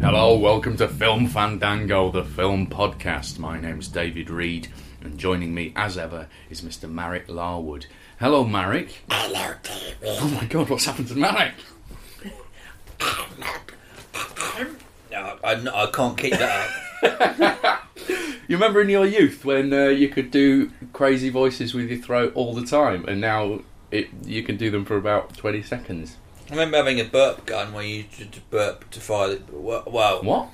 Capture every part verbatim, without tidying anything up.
Hello, welcome to Film Fandango, the film podcast. My name's David Reed, and joining me, as ever, is Mister Marek Larwood. Hello, Marek. Hello, David. Oh my God, what's happened to Marek? No, I, I can't keep that up. You remember in your youth when uh, you could do crazy voices with your throat all the time, and now it, you can do them for about twenty seconds. I remember having a burp gun where you used burp to fire the... Well... What?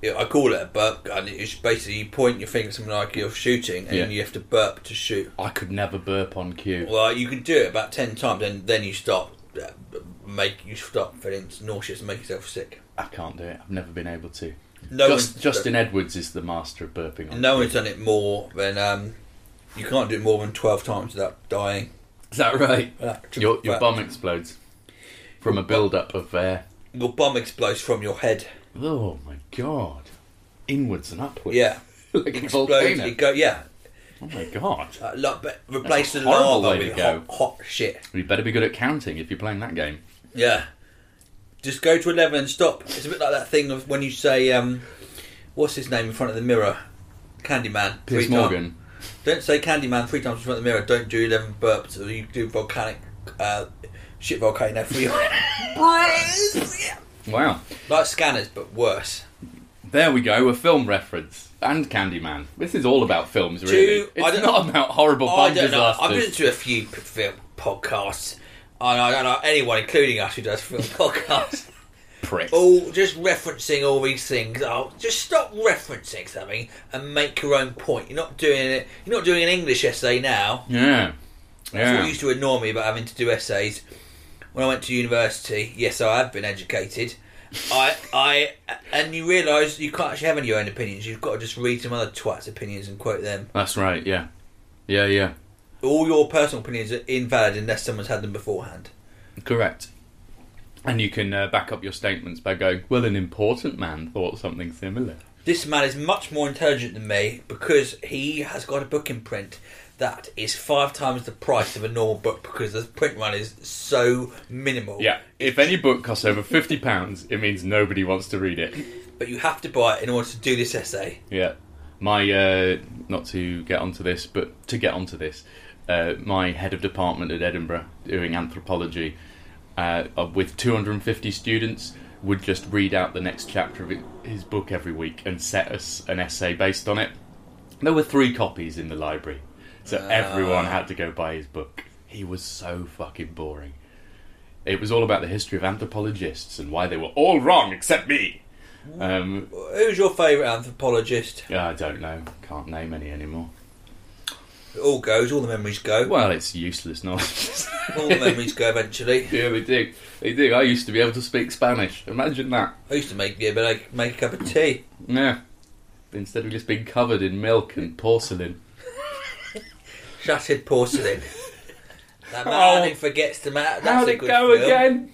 Yeah, I call it a burp gun. It's basically you point your finger at something like you're shooting and yeah. you have to burp to shoot. I could never burp on cue. Well, you could do it about ten times and then you stop, uh, make, you stop feeling nauseous and make yourself sick. I can't do it. I've never been able to. No, Just, Justin Edwards is the master of burping on No cue. One's done it more than... Um, you can't do it more than twelve times without dying. Is that right? Your, your bomb explodes. From a build-up of air. Uh... Your bomb explodes from your head. Oh, my God. Inwards and upwards. Yeah. Like it a volcano. Go, yeah. Oh, my God. Uh, like, but replace the lava with hot, hot shit. You better be good at counting if you're playing that game. Yeah. Just go to eleven and stop. It's a bit like that thing of when you say, um, what's his name in front of the mirror? Candyman. Piers Morgan. Don't say Candyman three times in front of the mirror. Don't do eleven burps. Or you do volcanic... Uh, Shit volcano for you. Wow. Like Scanners, but worse. There we go, a film reference. And Candyman. This is all about films, really. Do, it's not know, about horrible bomb I don't disasters. Know. I've listened to a few film podcasts. I don't, I don't know anyone, including us, who does film podcasts. Pricks. All just referencing all these things. Oh, just stop referencing something and make your own point. You're not doing it. You're not doing an English essay now. Yeah. That's yeah. what used to annoy me about having to do essays. When I went to university, yes, I have been educated. I, I, and you realise you can't actually have any of your own opinions. You've got to just read some other twats' opinions and quote them. That's right. Yeah, yeah, yeah. All your personal opinions are invalid unless someone's had them beforehand. Correct. And you can uh, back up your statements by going, "Well, an important man thought something similar." This man is much more intelligent than me because he has got a book in print. That is five times the price of a normal book because the print run is so minimal. Yeah, if any book costs over fifty pounds, it means nobody wants to read it. But you have to buy it in order to do this essay. Yeah. My, uh, not to get onto this, but to get onto this, uh, my head of department at Edinburgh doing anthropology uh, with two hundred fifty students would just read out the next chapter of his book every week and set us an essay based on it. There were three copies in the library. So everyone had to go buy his book. He was so fucking boring. It was all about the history of anthropologists and why they were all wrong except me. Um, Who's your favourite anthropologist? I don't know. Can't name any anymore. It all goes. All the memories go. Well, it's useless knowledge. All the memories go eventually. Yeah, they do. They do. I used to be able to speak Spanish. Imagine that. I used to make yeah, but I make a cup of tea. Yeah. Instead of just being covered in milk and porcelain. Shattered porcelain. That man oh, forgets to matter. How'd it go film. Again?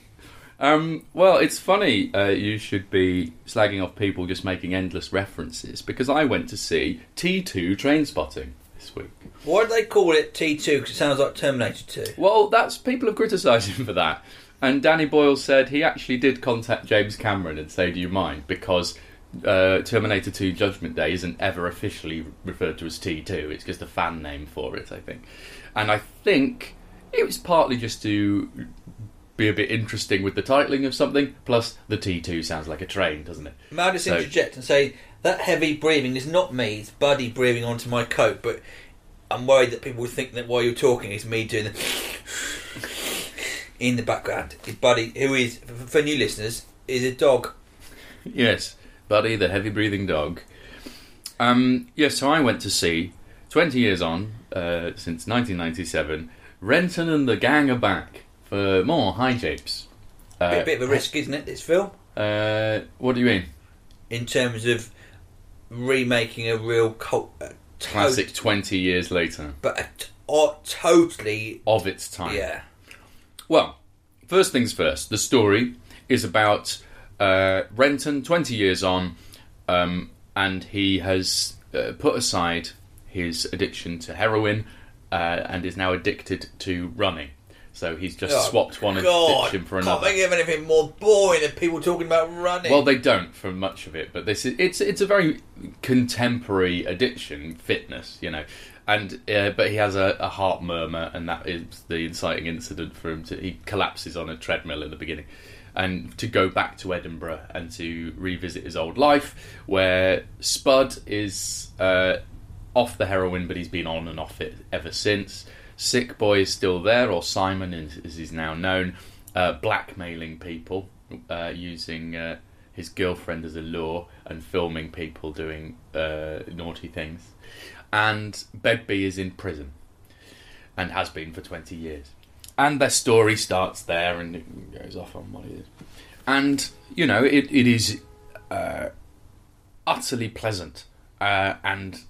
Um, well, it's funny uh, you should be slagging off people just making endless references because I went to see T two Trainspotting this week. Why do they call it T two? Because it sounds like Terminator two. Well, that's people have criticised him for that. And Danny Boyle said he actually did contact James Cameron and say, do you mind? Because... Uh, Terminator two Judgment Day isn't ever officially referred to as T two. It's just a fan name for it, I think. And I think it was partly just to be a bit interesting with the titling of something, plus the T two sounds like a train, doesn't it? May I just so, interject and say, that heavy breathing is not me, it's Buddy breathing onto my coat, but I'm worried that people would think that while you're talking it's me doing the... in the background. It's Buddy, who is, for new listeners, is a dog. Yes, Buddy, the heavy breathing dog. Um, yes, so I went to see, twenty years on, uh, since nineteen ninety-seven, Renton and the Gang are back for more high japes. Uh, a bit, bit of a risk, isn't it, this film? Uh, what do you mean? In terms of remaking a real cult... Uh, Classic tot- twenty years later. But a t- or totally... Of its time. Yeah. Well, first things first. The story is about uh, Renton, twenty years on, um, and he has uh, put aside his addiction to heroin uh, and is now addicted to running. So he's just oh, swapped one God, addiction for another. Can't make him anything more boring than people talking about running. Well, they don't for much of it, but this is, it's it's a very contemporary addiction, fitness, you know. And uh, but he has a, a heart murmur, and that is the inciting incident for him to... He collapses on a treadmill at the beginning. And to go back to Edinburgh and to revisit his old life, where Spud is uh, off the heroin, but he's been on and off it ever since. Sick Boy is still there, or Simon, as he's now known, uh, blackmailing people, uh, using uh, his girlfriend as a lure, and filming people doing uh, naughty things. And Begbie is in prison and has been for twenty years. And their story starts there and it goes off on what it is. And, you know, it, it is uh, utterly pleasant uh, and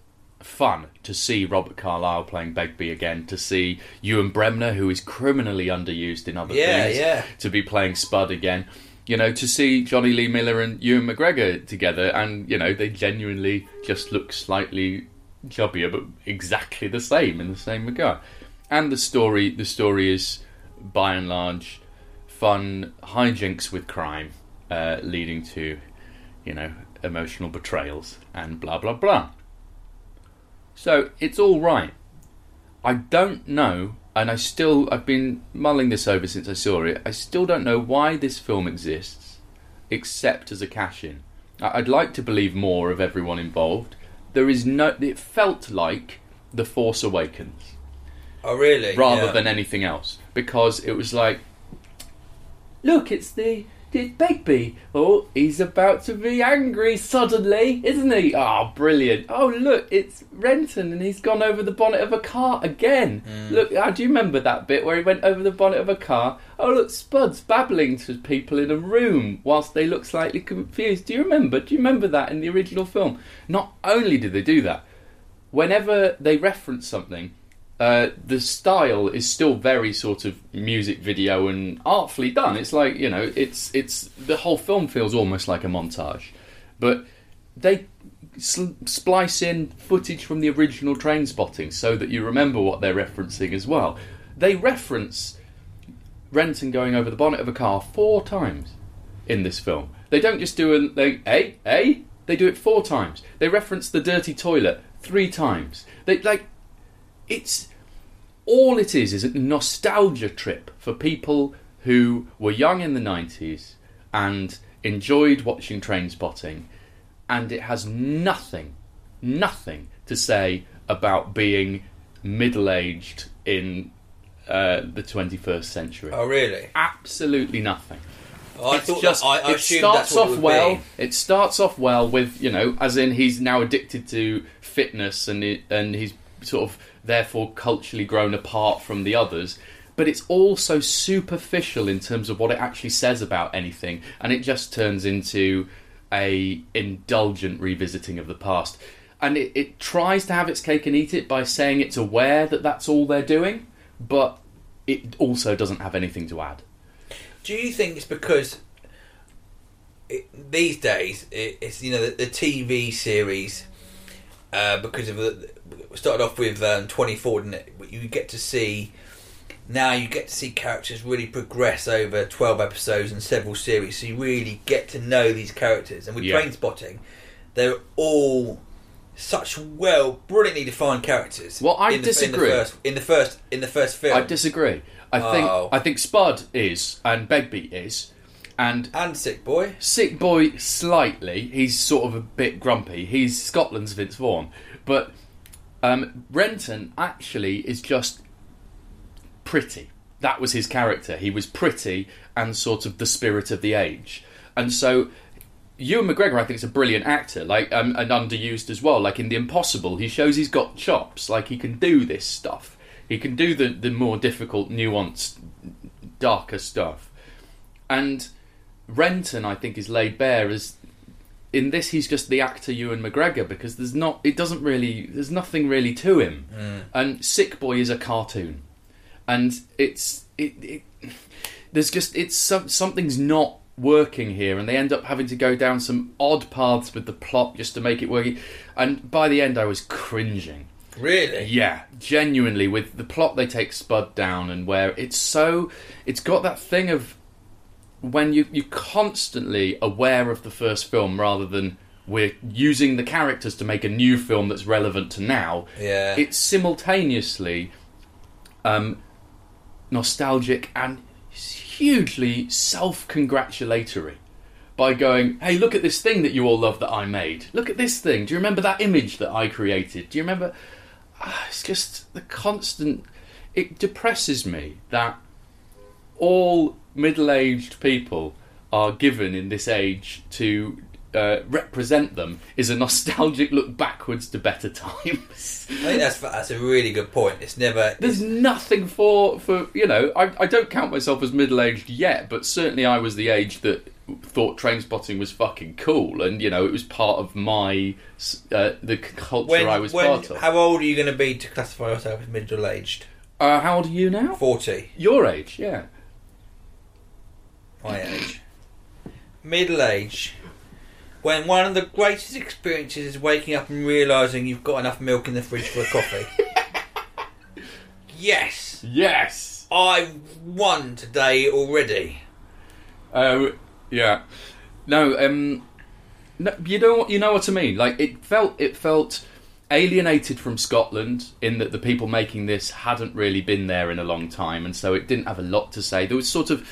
fun to see Robert Carlyle playing Begbie again, to see Ewan Bremner, who is criminally underused in other yeah, things, yeah. to be playing Spud again. You know, to see Johnny Lee Miller and Ewan McGregor together, and, you know, they genuinely just look slightly... jobbier, but exactly the same in the same regard. And the story the story is by and large fun hijinks with crime, uh, leading to, you know, emotional betrayals and blah blah blah. So it's all right. I don't know, and I still I've been mulling this over since I saw it. I still don't know why this film exists, except as a cash-in. I'd like to believe more of everyone involved. There is no... It felt like The Force Awakens. Oh, really? Rather yeah. than anything else. Because it was like... Look, it's the... It's Begbie. Oh, he's about to be angry suddenly, isn't he? Oh, brilliant. Oh, look, it's Renton and he's gone over the bonnet of a car again. Mm. Look, oh, do you remember that bit where he went over the bonnet of a car? Oh, look, Spud's babbling to people in a room whilst they look slightly confused. Do you remember? Do you remember that in the original film? Not only did they do that, whenever they reference something... Uh, the style is still very sort of music video and artfully done. It's like, you know, it's it's the whole film feels almost like a montage. But they sl- splice in footage from the original Trainspotting so that you remember what they're referencing as well. They reference Renton going over the bonnet of a car four times in this film. They don't just do an... They, eh? Eh? They do it four times. They reference the dirty toilet three times. They, like... It's all it is is a nostalgia trip for people who were young in the nineties and enjoyed watching Trainspotting, and it has nothing, nothing to say about being middle-aged in uh, the twenty-first century. Oh, really? Absolutely nothing. I it's thought just, that, I, I it starts that's off it well. Be. It starts off well with, you know, as in he's now addicted to fitness and it, and he's sort of. Therefore culturally grown apart from the others, but it's all so superficial in terms of what it actually says about anything, and it just turns into a indulgent revisiting of the past. And it, it tries to have its cake and eat it by saying it's aware that that's all they're doing, but it also doesn't have anything to add. Do you think it's because it, these days it, it's you know the, the T V series uh, because of the We started off with um, twenty-four, didn't it? You get to see now. You get to see characters really progress over twelve episodes and several series. So you really get to know these characters. And with yeah. Trainspotting, they're all such well, brilliantly defined characters. Well, I in the, disagree. In the, first, in the first, in the first film, I disagree. I oh. think I think Spud is, and Begbie is, and and Sick Boy. Sick Boy slightly. He's sort of a bit grumpy. He's Scotland's Vince Vaughn, but um, Renton actually is just pretty. That was his character. He was pretty and sort of the spirit of the age. And so Ewan McGregor, I think, is a brilliant actor, like um, and underused as well. Like in The Impossible, he shows he's got chops. Like he can do this stuff. He can do the, the more difficult, nuanced, darker stuff. And Renton, I think, is laid bare as in this. He's just the actor Ewan McGregor because there's not. It doesn't really. There's nothing really to him. Mm. And Sick Boy is a cartoon. And it's it, it there's just it's some, something's not working here, and they end up having to go down some odd paths with the plot just to make it work. And by the end, I was cringing. Really? Yeah, genuinely. With the plot, they take Spud down, and where it's so it's got that thing of when you you're constantly aware of the first film rather than we're using the characters to make a new film that's relevant to now. Yeah, it's simultaneously. Um, nostalgic and hugely self-congratulatory by going, hey, look at this thing that you all love that I made. Look at this thing. Do you remember that image that I created? Do you remember? Ah, it's just the constant... It depresses me that all middle-aged people are given in this age to uh, represent them is a nostalgic look backwards to better times. I think that's that's a really good point. It's never there's it's... nothing for for you know. I I don't count myself as middle aged yet, but certainly I was the age that thought Trainspotting was fucking cool, and you know it was part of my uh, the culture when, I was when, part of. How old are you going to be to classify yourself as middle aged? Uh, how old are you now? Forty. Your age, yeah. My age. Middle age. When one of the greatest experiences is waking up and realising you've got enough milk in the fridge for a coffee. Yes. Yes. I won today already. Oh, uh, yeah. No, um, no, you know, you know what I mean. Like it felt, it felt alienated from Scotland in that the people making this hadn't really been there in a long time, and so it didn't have a lot to say. There was sort of.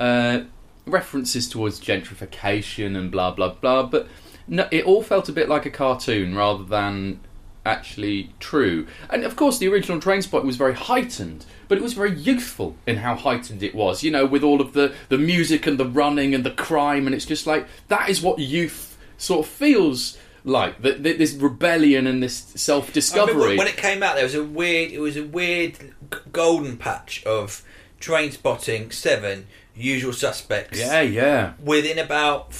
Uh, references towards gentrification and blah blah blah, but no, it all felt a bit like a cartoon rather than actually true. And of course the original Trainspotting was very heightened, but it was very youthful in how heightened it was, you know, with all of the, the music and the running and the crime, and it's just like that is what youth sort of feels like, that this rebellion and this self-discovery. When it came out there was a weird it was a weird golden patch of Trainspotting, Seven, Usual Suspects. Yeah, yeah. Within about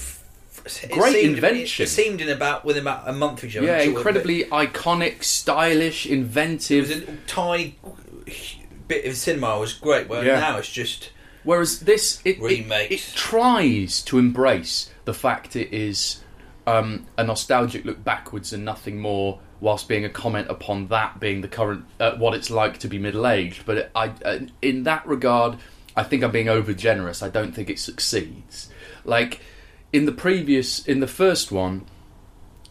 it great seemed, invention. It seemed in about within about a month or so. Yeah, incredibly iconic, stylish, inventive. It was a tiny bit of cinema. It was great. Well, yeah. Now it's just. Whereas this, it, it it tries to embrace the fact it is um, a nostalgic look backwards and nothing more, whilst being a comment upon that being the current uh, what it's like to be middle aged. But it, I, uh, in that regard. I think I'm being over generous. I don't think it succeeds. Like in the previous, in the first one,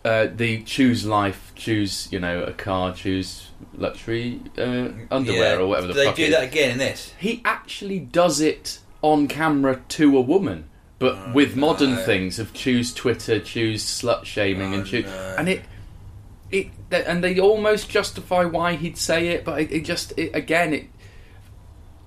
uh, the choose life, choose you know a car, choose luxury uh, underwear yeah. or whatever. Do the they fuck do it. That again in this? He actually does it on camera to a woman, but oh, with no. modern things of choose Twitter, choose slut shaming, oh, and choose no. and it. It and they almost justify why he'd say it, but it, it just it, again it.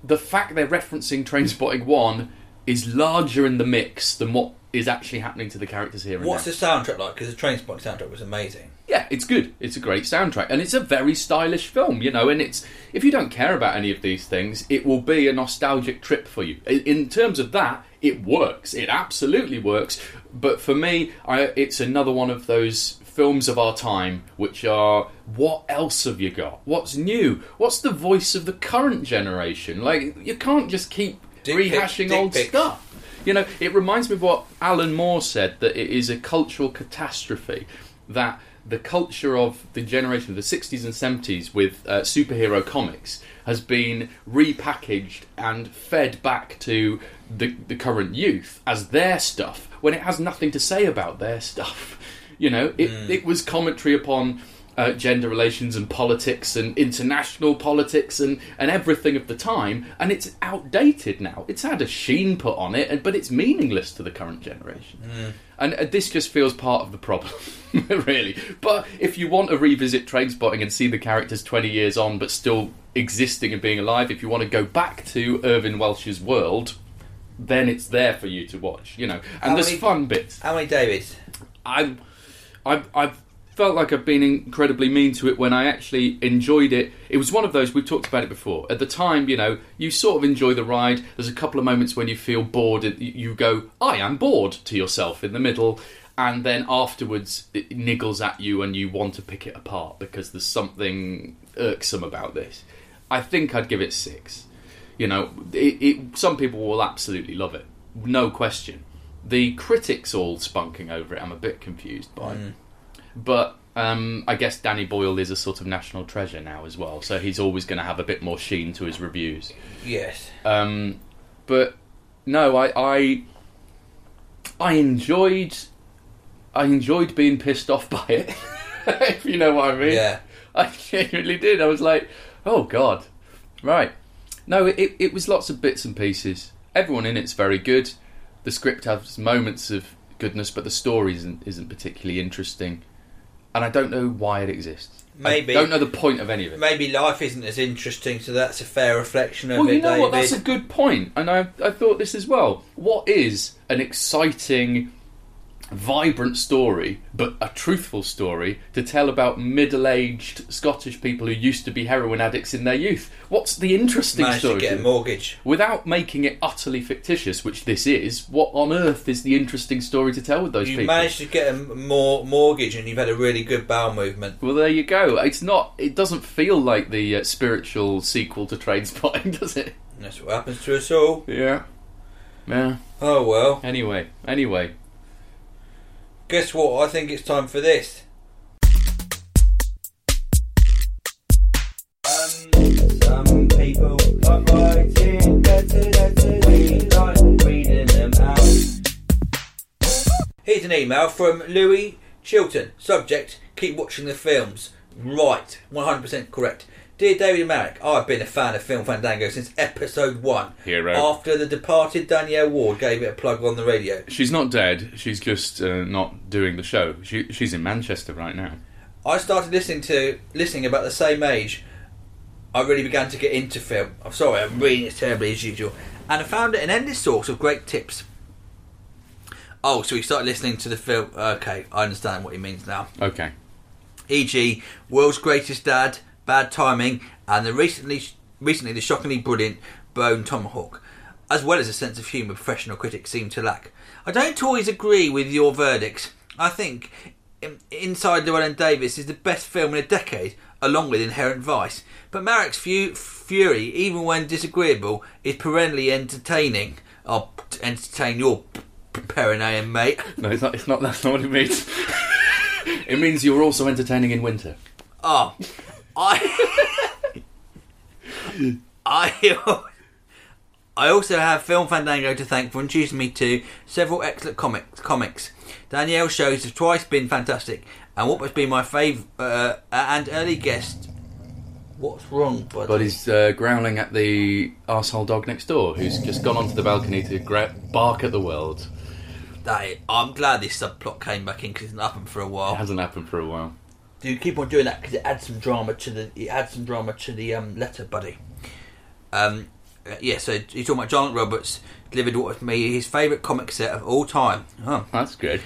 The fact they're referencing Trainspotting one is larger in the mix than what is actually happening to the characters here. What's the soundtrack like? Because the Trainspotting soundtrack was amazing. Yeah, it's good. It's a great soundtrack. And it's a very stylish film, you know. And it's if you don't care about any of these things, it will be a nostalgic trip for you. In terms of that, it works. It absolutely works. But for me, I, it's another one of those films of our time, which are what else have you got? What's new? What's the voice of the current generation? Like you can't just keep dick rehashing pic, old pic. stuff. You know, it reminds me of what Alan Moore said, that it is a cultural catastrophe, that the culture of the generation of the sixties and seventies with uh, superhero comics has been repackaged and fed back to the the current youth as their stuff when it has nothing to say about their stuff. You know, it, mm. it was commentary upon uh, gender relations and politics and international politics and, and everything of the time, and it's outdated now. It's had a sheen put on it, but it's meaningless to the current generation. Mm. And uh, this just feels part of the problem, really. But if you want to revisit Trainspotting and see the characters twenty years on but still existing and being alive, if you want to go back to Irvine Welsh's world, then it's there for you to watch, you know. And how there's many, fun bits. How many Davids? I'm... I've, I've felt like I've been incredibly mean to it when I actually enjoyed it. It was one of those, we've talked about it before. At the time, you know, you sort of enjoy the ride. There's a couple of moments when you feel bored. You go, I am bored, to yourself in the middle. And then afterwards, it niggles at you and you want to pick it apart because there's something irksome about this. I think I'd give it six. You know, it, it, some people will absolutely love it. No question. The critics all spunking over it, I'm a bit confused by. Mm. But um, I guess Danny Boyle is a sort of national treasure now as well, so he's always going to have a bit more sheen to his reviews. Yes. Um, but, no, I, I I enjoyed I enjoyed being pissed off by it, if you know what I mean. Yeah. I genuinely did. I was like, oh, God. Right. No, it it was lots of bits and pieces. Everyone in it's very good. The script has moments of goodness, but the story isn't, isn't particularly interesting. And I don't know why it exists. Maybe. I don't know the point of any of it. Maybe life isn't as interesting, so that's a fair reflection of it, David. Well, you know what? That's a good point. And I, I thought this as well. What is an exciting, vibrant story, but a truthful story, to tell about middle-aged Scottish people who used to be heroin addicts in their youth? What's the interesting Managed story? To get a mortgage. Without making it utterly fictitious, which this is, what on earth is the interesting story to tell with those you people? You managed to get a more mortgage and you've had a really good bowel movement. Well, there you go. It's not. It doesn't feel like the uh, spiritual sequel to Trainspotting, does it? That's what happens to us all. Yeah. Yeah. Oh, well. Anyway. Anyway. Guess what? I think it's time for this. Um, some people are writing letters, letters, we like reading them out. Here's an email from Louis Chilton. Subject, keep watching the films. Right, one hundred percent correct. Dear David and Marek, I've been a fan of Film Fandango since episode one. Hero. After the departed Danielle Ward gave it a plug on the radio. She's not dead, she's just uh, not doing the show. She, she's in Manchester right now. I started listening to listening about the same age. I really began to get into film. I'm sorry, I'm reading it terribly as usual. And I found it an endless source of great tips. Oh, so we started listening to the film. Okay, I understand what he means now. Okay. for example, World's Greatest Dad, Bad Timing, and the recently recently the shockingly brilliant Bone Tomahawk, as well as a sense of humour professional critics seem to lack. I don't always agree with your verdicts. I think Inside Llewellyn Davis is the best film in a decade, along with Inherent Vice. But Marek's fu- fury, even when disagreeable, is perennially entertaining. I'll entertain your perennium, mate. No, it's not. It's not. That's not what it means. It means you're also entertaining in winter. Oh. I I I also have Film Fandango to thank for introducing me to several excellent comics. comics. Danielle's shows have twice been fantastic, and what must be my favourite uh, and early guest. What's wrong, buddy? But he's uh, growling at the arsehole dog next door, who's just gone onto the balcony to gra- bark at the world. That, I'm glad this subplot came back in, because it hasn't happened for a while. It hasn't happened for a while. Do you keep on doing that because it adds some drama to the it adds some drama to the um, letter, buddy? Um, yeah, so you're talking about John Roberts delivered what to me his favourite comic set of all time. Oh, that's good.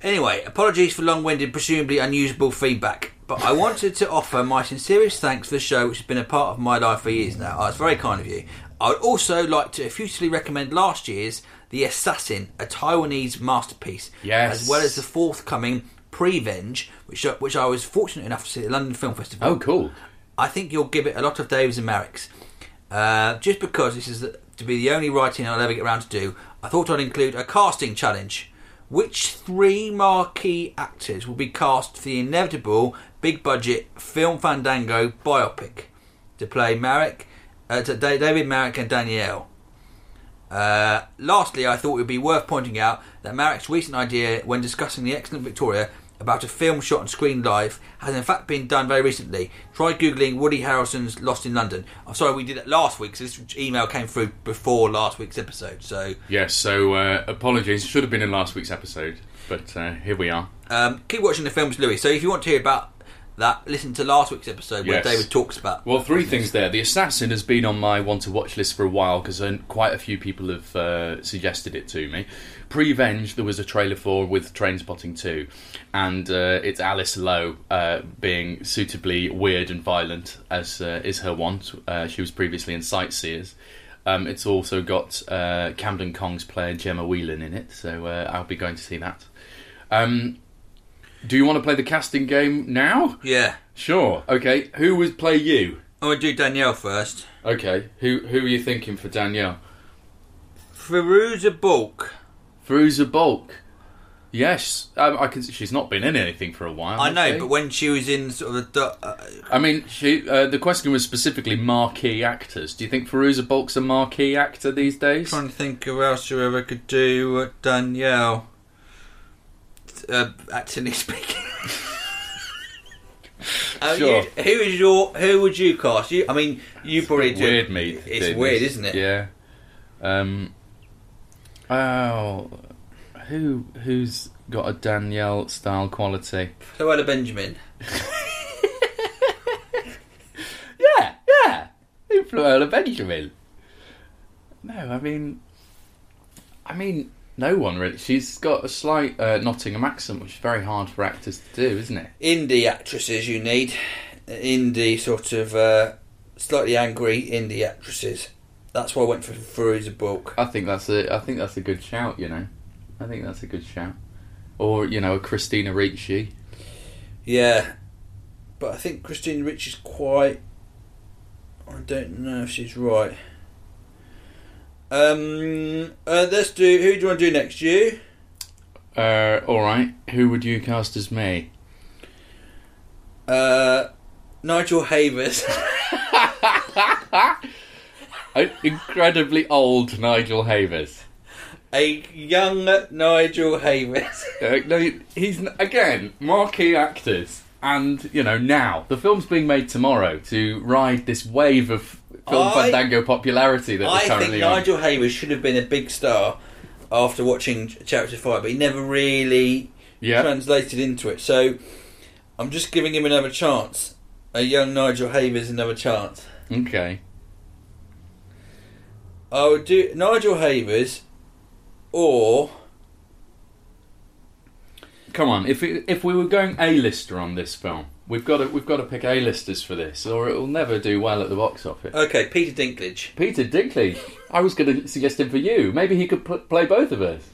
Anyway, apologies for long-winded, presumably unusable feedback, but I wanted to offer my sincerest thanks for the show, which has been a part of my life for years now. Oh, it's very kind of you. I would also like to effusively recommend last year's The Assassin, a Taiwanese masterpiece, yes, as well as the forthcoming Prevenge, which which I was fortunate enough to see at the London Film Festival. Oh, cool. I think you'll give it a lot of Davids and Mareks. Uh, just because this is the, to be the only writing I'll ever get around to do, I thought I'd include a casting challenge. Which three marquee actors will be cast for the inevitable big-budget Film Fandango biopic to play Marek, uh, to David, Marek and Danielle? Uh, lastly, I thought it would be worth pointing out that Marek's recent idea when discussing the excellent Victoria about a film shot on screen live has in fact been done very recently. Try Googling Woody Harrelson's Lost in London. I'm sorry, we did it last week because this email came through before last week's episode. So Yes, so uh, apologies. It should have been in last week's episode, but uh, here we are. Um, keep watching the films, Louis. So if you want to hear about that, listen to last week's episode where yes. David talks about... Well, three things there. The Assassin has been on my want-to-watch list for a while because quite a few people have uh, suggested it to me. Prevenge, there was a trailer for with Trainspotting two, and uh, it's Alice Lowe uh, being suitably weird and violent, as uh, is her want. Uh, she was previously in Sightseers. Um, it's also got uh, Camden Kong's player Gemma Whelan in it, so uh, I'll be going to see that. Um... Do you want to play the casting game now? Yeah. Sure. Okay. Who would play you? I'm going to do Danielle first. Okay. Who who are you thinking for Danielle? Firuza Balk. Firuza Balk. Yes. Um, I can. She's not been in anything for a while. I know, she? but when she was in sort of... The, uh, I mean, she. Uh, the question was specifically marquee actors. Do you think Firuza Balk's a marquee actor these days? I'm trying to think who else you ever could do uh, Danielle... Uh, actively speaking, um, sure. You, who is your? Who would you cast? You, I mean, you it's probably do. Weird, me. It's do weird, this. Isn't it? Yeah. Um. Oh, who who's got a Danielle style quality? Floella Benjamin. yeah, yeah. Floella Benjamin. No, I mean, I mean. No one really. She's got a slight uh, Nottingham accent, which is very hard for actors to do, isn't it? Indie actresses you need. Indie sort of uh, slightly angry indie actresses. That's why I went for Firuza Balk. I think that's a. I think that's a good shout. You know, I think that's a good shout. Or you know, a Christina Ricci. Yeah, but I think Christina Ricci's quite. I don't know if she's right. Um, uh, let's do. Who do you want to do next? You? Uh, all right. Who would you cast as me? Uh, Nigel Havers. An incredibly old Nigel Havers. A young Nigel Havers. uh, no, he's again marquee actors, and you know now the film's being made tomorrow to ride this wave of. Film I, Fandango popularity that I currently think on. Nigel Havers should have been a big star after watching Chapter five, but he never really yeah. translated into it. So I'm just giving him another chance. A young Nigel Havers another chance. Okay. I would do Nigel Havers or... Come on, if it, if we were going A-lister on this film... We've got to we've got to pick A-listers for this, or it'll never do well at the box office. Okay, Peter Dinklage. Peter Dinklage. I was going to suggest him for you. Maybe he could pl- play both of us.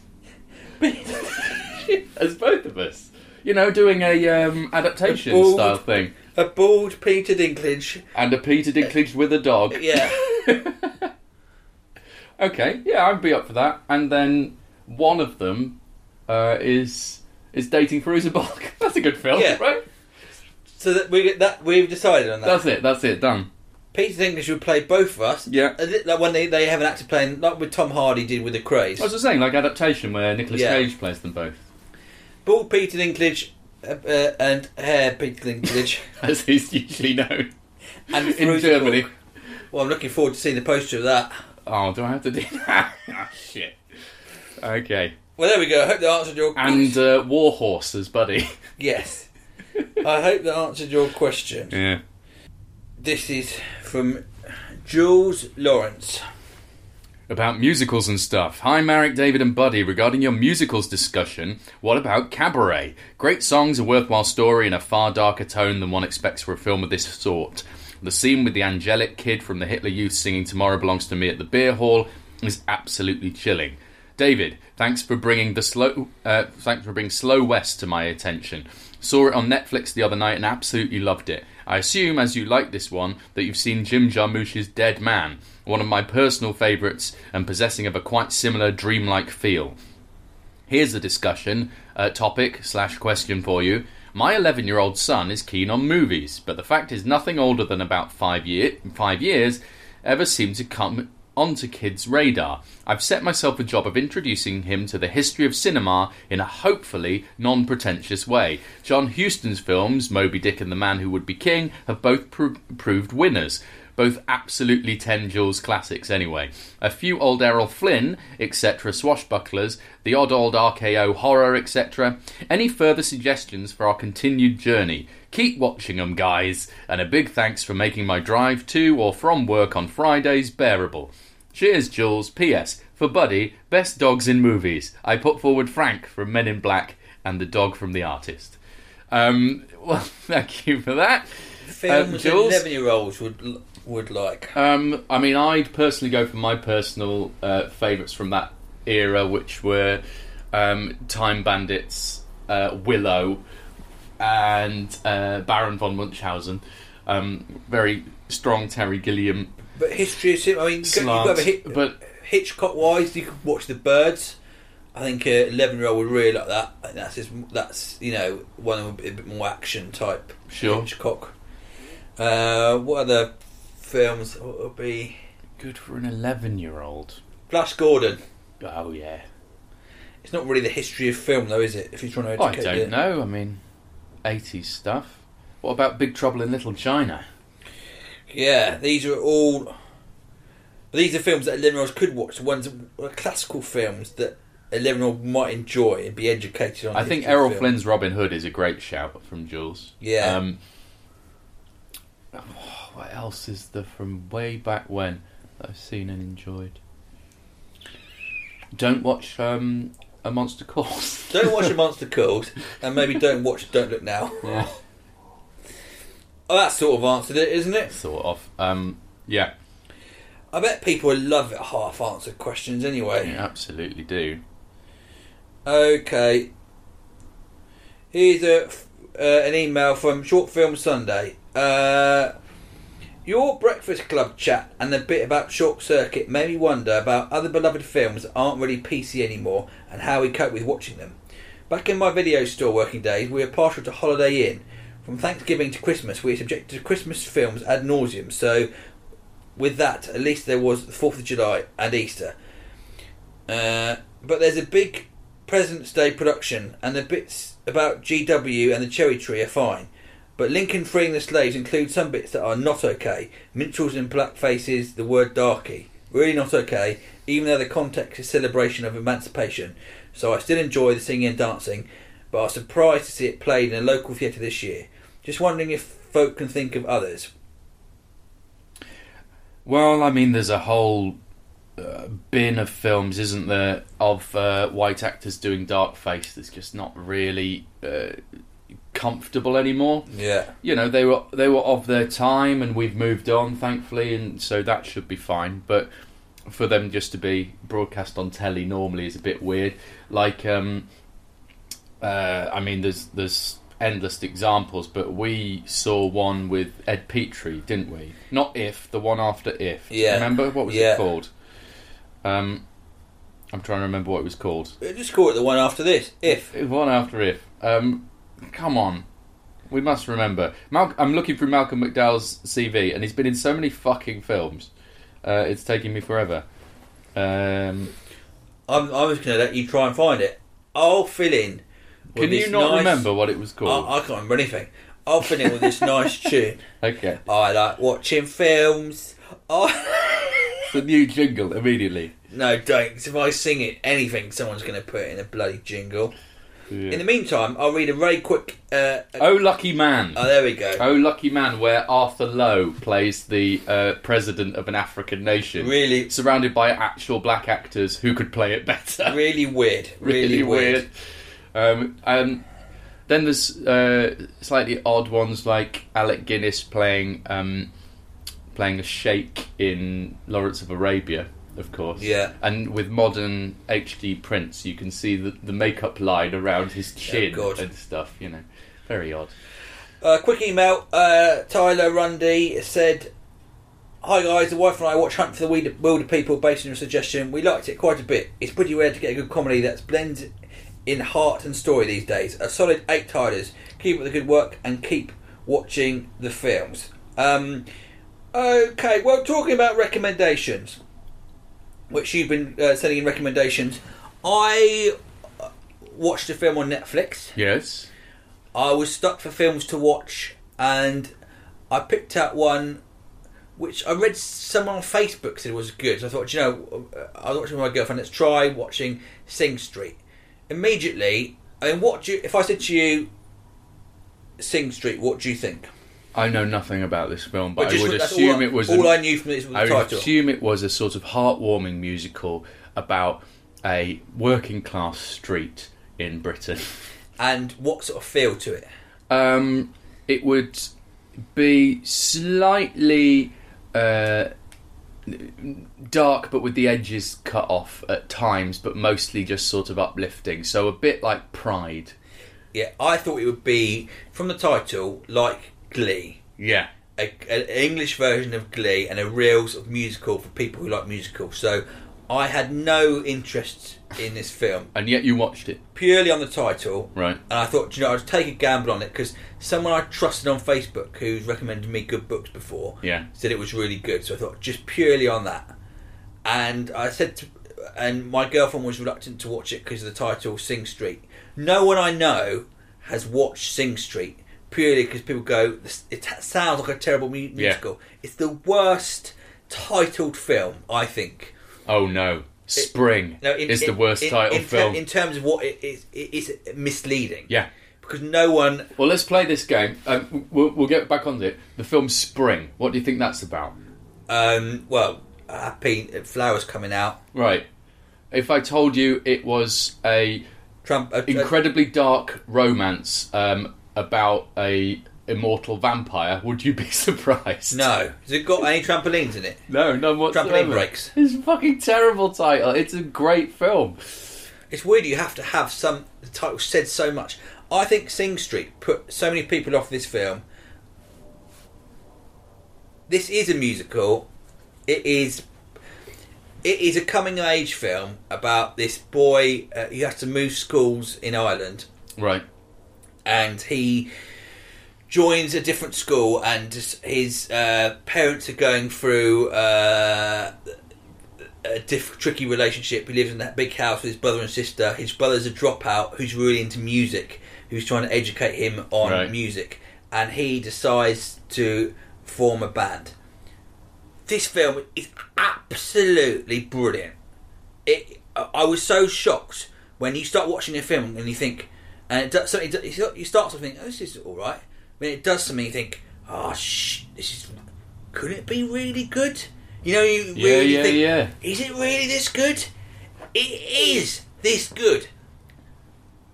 As both of us, you know, doing a um, adaptation a bald, style thing. A bald Peter Dinklage and a Peter Dinklage with a dog. Yeah. Okay, yeah, I'd be up for that. And then one of them uh, is is dating Firuza Balk. That's a good film, yeah. right? So that we that we've decided on that. That's it. That's it. Done. Peter Dinklage would play both of us. Yeah. Like when they, they have an actor playing, like with Tom Hardy did with The Craze. I was just saying, like Adaptation, where Nicolas yeah. Cage plays them both. Bald Peter Dinklage uh, uh, and hair Peter Dinklage, as he's usually known, and in Germany. Balk. Well, I'm looking forward to seeing the poster of that. Oh, do I have to do that? Oh, shit. Okay. Well, there we go. I hope that answered your question. And uh, Warhorse as Buddy. Yes. I hope that answered your question. Yeah. This is from Jules Lawrence. About musicals and stuff. Hi, Marek, David and Buddy. Regarding your musicals discussion, what about Cabaret? Great songs, a worthwhile story, and a far darker tone than one expects for a film of this sort. The scene with the angelic kid from the Hitler Youth singing Tomorrow Belongs to Me at the beer hall is absolutely chilling. David, thanks for bringing the slow, uh, thanks for bringing Slow West to my attention. Saw it on Netflix the other night and absolutely loved it. I assume, as you like this one, that you've seen Jim Jarmusch's Dead Man, one of my personal favourites and possessing of a quite similar dreamlike feel. Here's a discussion, uh, topic slash question for you. My eleven-year-old son is keen on movies, but the fact is nothing older than about five, year, five years ever seemed to come onto kids' radar. I've set myself a job of introducing him to the history of cinema in a hopefully non-pretentious way. John Huston's films, Moby Dick and The Man Who Would Be King, have both pro- proved winners. Both absolutely ten Jules classics anyway. A few old Errol Flynn, et cetera swashbucklers, the odd old R K O horror, et cetera. Any further suggestions for our continued journey? Keep watching them, guys, and a big thanks for making my drive to or from work on Fridays bearable. Cheers, Jules. P S. For Buddy, best dogs in movies. I put forward Frank from Men in Black and the dog from The Artist. Um, well, thank you for that. Films um, eleven-year-olds would... would like um I mean I'd personally go for my personal uh favorites from that era, which were um Time Bandits, uh Willow, and uh Baron von Munchausen. Um very strong Terry Gilliam, but history is I mean slant, you got but Hitchcock wise you could watch The Birds. I think an eleven year old would really like that. I think that's his, that's you know one of a bit more action type. Sure. Hitchcock. Uh what other films would be good for an eleven year old? Flash Gordon. Oh yeah, it's not really the history of film though, is it, if you're trying to educate? Oh, I don't it. know I mean eighties stuff. What about Big Trouble in Little China? Yeah, these are all these are films that eleven year olds could watch. The ones classical films that eleven year old might enjoy and be educated on. I think Errol Flynn's Robin Hood is a great shout from Jules. Yeah. um Oh, what else is there from way back when that I've seen and enjoyed? Don't watch um, A Monster Calls. Don't watch A Monster Calls, and maybe don't watch Don't Look Now. Yeah. Oh, that sort of answered it, isn't it? Sort of. Um, yeah. I bet people love it half-answered questions anyway. Yeah, absolutely do. Okay. Here's a, uh, an email from Short Film Sunday. Uh, your Breakfast Club chat and the bit about Short Circuit made me wonder about other beloved films that aren't really P C anymore and how we cope with watching them. Back in my video store working days, we were partial to Holiday Inn. From Thanksgiving to Christmas, we were subjected to Christmas films ad nauseum, so with that, at least there was the fourth of July and Easter. Uh, but there's a big President's Day production, and the bits about G W and the cherry tree are fine. But Lincoln freeing the slaves includes some bits that are not okay. Minstrels in black faces, the word darky. Really not okay, even though the context is celebration of emancipation. So I still enjoy the singing and dancing, but I was surprised to see it played in a local theatre this year. Just wondering if folk can think of others. Well, I mean, there's a whole uh, bin of films, isn't there, of uh, white actors doing darkface that's just not really... Uh, comfortable anymore. Yeah, you know, they were they were of their time, and we've moved on, thankfully, and so that should be fine. But for them just to be broadcast on telly normally is a bit weird. Like um uh I mean there's there's endless examples, but we saw one with Ed Petrie, didn't we? Not If, the one after If. Yeah, remember what was yeah. it called? um I'm trying to remember what it was called. Just call it The One After This. If the One After If. um Come on, we must remember. Mal- I'm looking through Malcolm McDowell's C V, and he's been in so many fucking films. Uh, it's taking me forever. Um, I'm, I'm just going to let you try and find it. I'll fill in. Can you not nice... remember what it was called? I, I can't remember anything. I'll fill in with this nice tune. Okay. I like watching films. I... It's a new jingle immediately. No, don't. If I sing it, anything, someone's going to put it in a bloody jingle. Yeah. In the meantime, I'll read a very quick... Uh, oh, Lucky Man. Oh, there we go. Oh, Lucky Man, where Arthur Lowe plays the uh, president of an African nation. Really? Surrounded by actual black actors who could play it better. Really weird. Really, really weird. weird. Um, um, then there's uh, slightly odd ones like Alec Guinness playing um, playing a sheikh in Lawrence of Arabia. Of course. Yeah. And with modern H D prints, you can see the, the makeup line around his chin oh, and stuff, you know. Very odd. Uh, quick email. Uh, Tyler Rundy said, "Hi guys, the wife and I watch Hunt for the Wilder People based on your suggestion. We liked it quite a bit. It's pretty rare to get a good comedy that blends in heart and story these days. A solid eight Tylers. Keep up the good work and keep watching the films." Um, okay, well, talking about recommendations... which you've been uh, sending in recommendations. I watched a film on Netflix. Yes. I was stuck for films to watch, and I picked out one which I read someone on Facebook said was good. So I thought, you know, I was watching with my girlfriend, let's try watching Sing Street. Immediately, I mean, what do you, if I said to you, Sing Street, what do you think? I know nothing about this film, but, but just, I would assume I, it was... All a, I knew from this was the I title. I would assume it was a sort of heartwarming musical about a working-class street in Britain. And what sort of feel to it? Um, it would be slightly uh, dark, but with the edges cut off at times, but mostly just sort of uplifting. So a bit like Pride. Yeah, I thought it would be, from the title, like Glee. Yeah. A, an English version of Glee and a real sort of musical for people who like musicals. So I had no interest in this film. And yet you watched it? Purely on the title. Right. And I thought, you know, I'd take a gamble on it because someone I trusted on Facebook who's recommended me good books before yeah. said it was really good. So I thought, just purely on that. And I said, to, and my girlfriend was reluctant to watch it because of the title, Sing Street. No one I know has watched Sing Street. Purely because people go, it sounds like a terrible musical. Yeah. It's the worst titled film, I think. Oh no, Spring it, no, in, is in, the worst in, titled in ter- film. In terms of what it is, it is misleading. Yeah. Because no one... Well, let's play this game. Um, we'll, we'll get back on to it. The film Spring, what do you think that's about? Um, well, happy flowers coming out. Right. If I told you it was a Trump, uh, incredibly dark romance... Um, about a immortal vampire, would you be surprised? No. Has it got any trampolines in it? No, none whatsoever. Trampoline breaks. It's a fucking terrible title. It's a great film. It's weird you have to have some... The title said so much. I think Sing Street put so many people off this film. This is a musical. It is... It is a coming-of-age film about this boy uh, who has to move schools in Ireland. Right. And he joins a different school, and his uh, parents are going through uh, a diff- tricky relationship. He lives in that big house with his brother and sister. His brother's a dropout who's really into music, who's trying to educate him on right. music. And he decides to form a band. This film is absolutely brilliant. It, I was so shocked when you start watching a film and you think... And it does something. You start to think, "Oh, this is all right." When it does something, you think, "Oh, shh, this is. Could it be really good?" You know, you yeah, really yeah, think, yeah. "Is it really this good?" It is this good.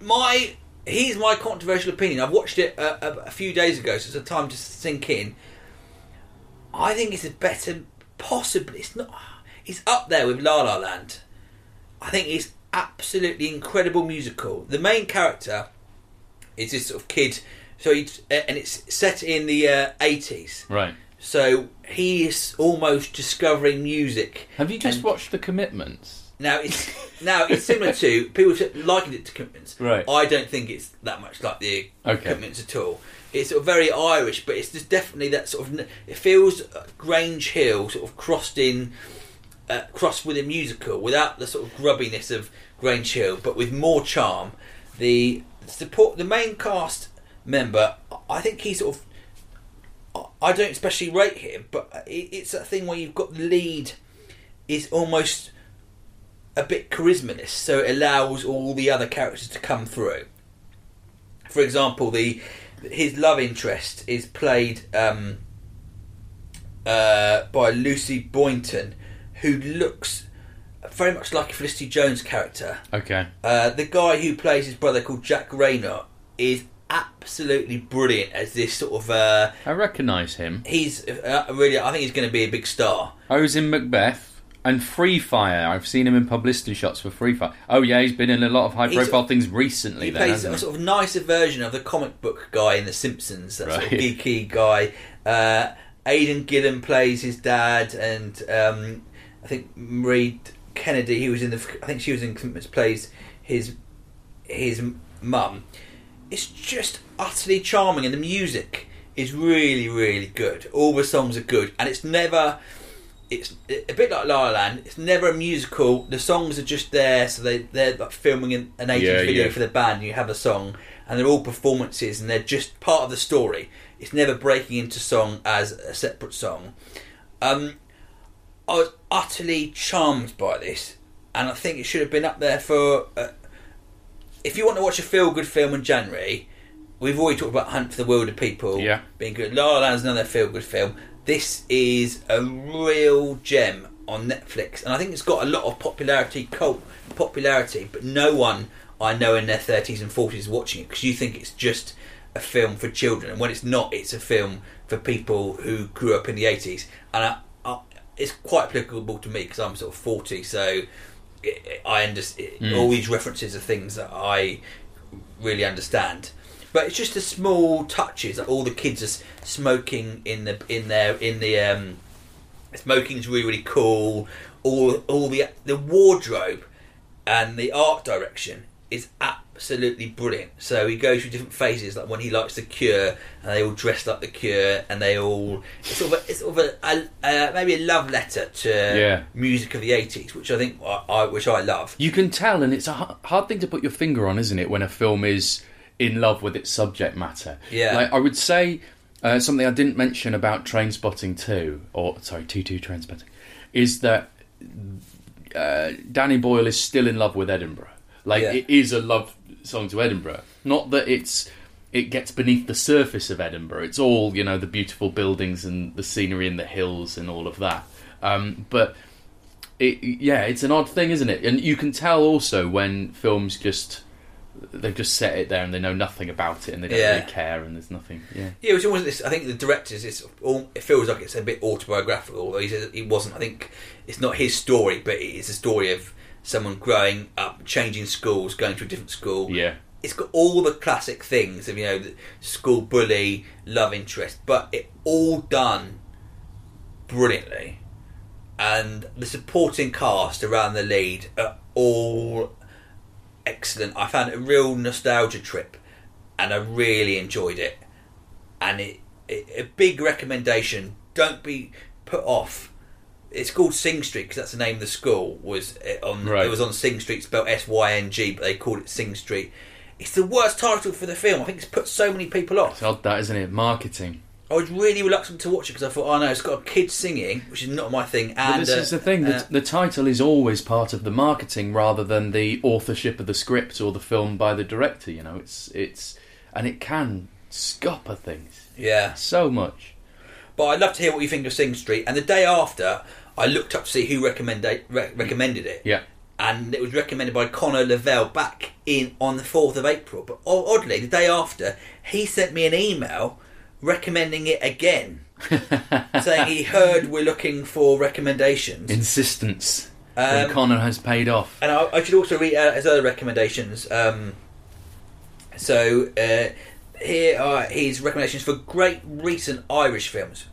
My here's my controversial opinion. I've watched it a, a, a few days ago, so it's a time to sink in. I think it's a better, possibly. It's not. It's up there with La La Land. I think it's. Absolutely incredible musical. The main character is this sort of kid, so he, and it's set in the uh, eighties. Right. So he is almost discovering music. Have you just and watched The Commitments? Now it's now it's similar to people liking it to Commitments. Right. I don't think it's that much like the okay. Commitments at all. It's sort of very Irish, but it's just definitely that sort of. It feels Grange Hill sort of crossed in. Uh, crossed with a musical without the sort of grubbiness of Grange Hill, but with more charm. The support, the main cast member, I think he sort of. I don't especially rate him, but it's that thing where you've got the lead is almost a bit charismaless, so it allows all the other characters to come through. For example, the his love interest is played um, uh, by Lucy Boynton. Who looks very much like a Felicity Jones character. Okay. Uh, the guy who plays his brother, called Jack Raynor, is absolutely brilliant as this sort of... Uh, I recognise him. He's uh, really... I think he's going to be a big star. I was in Macbeth and Free Fire. I've seen him in publicity shots for Free Fire. Oh, yeah, he's been in a lot of high-profile things recently. He then, plays a sort of nicer version of the comic book guy in The Simpsons, that right. sort of geeky guy. Uh, Aidan Gillen plays his dad, and... Um, I think Marie Kennedy, who was in the, I think she was in Commitments, plays his his mum. It's just utterly charming, and the music is really, really good. All the songs are good, and it's never. it's a bit like La La Land. It's never a musical. The songs are just there, so they they're like filming an eighties yeah, video yeah. for the band. You have a song, and they're all performances, and they're just part of the story. It's never breaking into song as a separate song. Um, I was utterly charmed by this, and I think it should have been up there for. Uh, if you want to watch a feel-good film in January, we've already talked about Hunt for the Wilder People yeah. being good. La La Land's another feel-good film. This is a real gem on Netflix, and I think it's got a lot of popularity, cult popularity, but no one I know in their thirties and forties is watching it because you think it's just a film for children, and when it's not, it's a film for people who grew up in the eighties. And I, I, it's quite applicable to me because I'm sort of forty, so it, I understand mm. all these references are things that I really understand. But it's just the small touches. Like all the kids are smoking in the in their in the um, smoking's really really cool. All all the the wardrobe and the art direction is absolutely brilliant. So he goes through different phases. Like when he likes The Cure, and they all dress like The Cure, and they all it's sort of a, it's sort of a, a, uh, maybe a love letter to yeah. music of the eighties, which I think I, I which I love. You can tell, and it's a hard thing to put your finger on, isn't it? When a film is in love with its subject matter. Yeah. Like I would say uh, something I didn't mention about Trainspotting two, or sorry, T two Trainspotting, is that uh, Danny Boyle is still in love with Edinburgh. Like yeah. it is a love song to Edinburgh. Not that it's it gets beneath the surface of Edinburgh. It's all, you know, the beautiful buildings and the scenery and the hills and all of that. Um, but it, yeah, it's an odd thing, isn't it? And you can tell also when films just they've just set it there and they know nothing about it and they don't yeah. really care and there's nothing. Yeah, yeah. It's almost this. I think the directors. It's all. It feels like it's a bit autobiographical. Although he says it wasn't. I think it's not his story, but it's a story of someone growing up, changing schools, going to a different school. Yeah, it's got all the classic things of, you know, the school bully, love interest, but it all done brilliantly, and the supporting cast around the lead are all excellent. I found it a real nostalgia trip, and I really enjoyed it. And it, it a big recommendation. Don't be put off. It's called Sing Street because that's the name of the school. Was on right. It was on Sing Street, spelled S Y N G, but they called it Sing Street. It's the worst title for the film. I think it's put so many people off. It's odd, that isn't it? Marketing. I was really reluctant to watch it because I thought, oh no, it's got a kid singing, which is not my thing. And but this uh, is the thing, the, uh, the title is always part of the marketing rather than the authorship of the script or the film by the director, you know. It's it's and it can scupper things. Yeah. So much. But I'd love to hear what you think of Sing Street. And the day after, I looked up to see who recommend, re- recommended it. Yeah. And it was recommended by Conor Lavelle back in on the fourth of April. But oddly, the day after, he sent me an email recommending it again, saying he heard we're looking for recommendations. Insistence. Um, when Connor has paid off. And I, I should also read out his other recommendations. Um, so uh, here are his recommendations for great recent Irish films.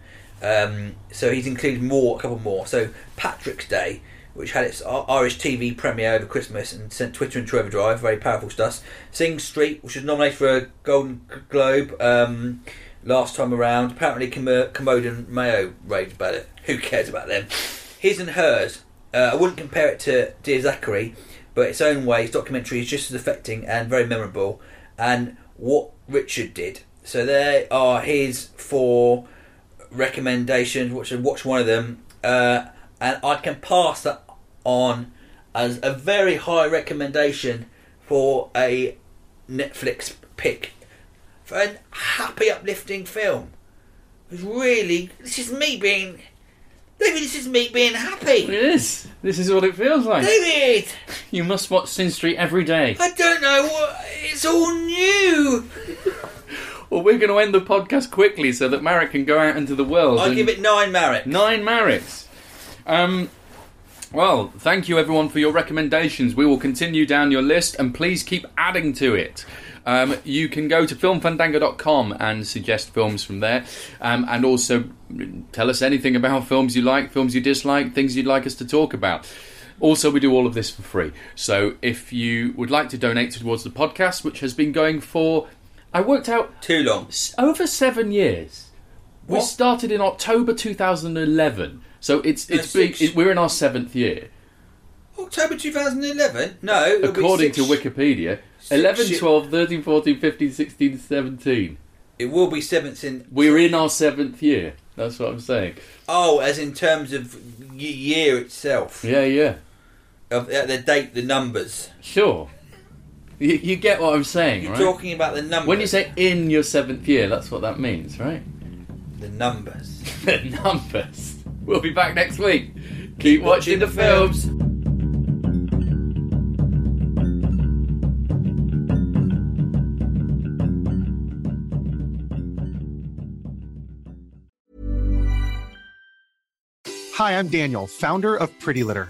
Um, so he's included more, a couple more. So Patrick's Day, which had its Irish T V premiere over Christmas and sent Twitter into overdrive. Very powerful stuff. Sing Street, which was nominated for a Golden Globe. Um, Last time around, apparently Commode and Mayo raved about it. Who cares about them? His and Hers. Uh, I wouldn't compare it to Dear Zachary, but its own way, its documentary is just as affecting and very memorable. And What Richard Did. So there are his four recommendations. Watch, watch one of them, uh, and I can pass that on as a very high recommendation for a Netflix pick. A happy, uplifting film. It's really. This is me being. David, this is me being happy. It is. This is what it feels like. David! You must watch Sin Street every day. I don't know what. It's all new. Well, we're going to end the podcast quickly so that Marek can go out into the world. I'll give it nine Mareks. Nine Mareks. Um. Well, thank you everyone for your recommendations. We will continue down your list and please keep adding to it. Um, you can go to film fandango dot com and suggest films from there, um, and also tell us anything about films you like, films you dislike, things you'd like us to talk about. Also, we do all of this for free, so if you would like to donate towards the podcast, which has been going for, I worked out, too long, over seven years. What? We started in October two thousand eleven, So it's it's no, big. It, we're in our seventh year. October two thousand eleven? No. According to Wikipedia, eleven, twelve, thirteen, fourteen, fifteen, sixteen, seventeen. It will be seventh in... We're in our seventh year. That's what I'm saying. Oh, as in terms of year itself. Yeah, yeah. Of the date, the numbers. Sure. You, you get what I'm saying, You're right? You're talking about the numbers. When you say in your seventh year, that's what that means, right? The numbers. The numbers. We'll be back next week. Keep, Keep watching, watching the films. films. Hi, I'm Daniel, founder of Pretty Litter.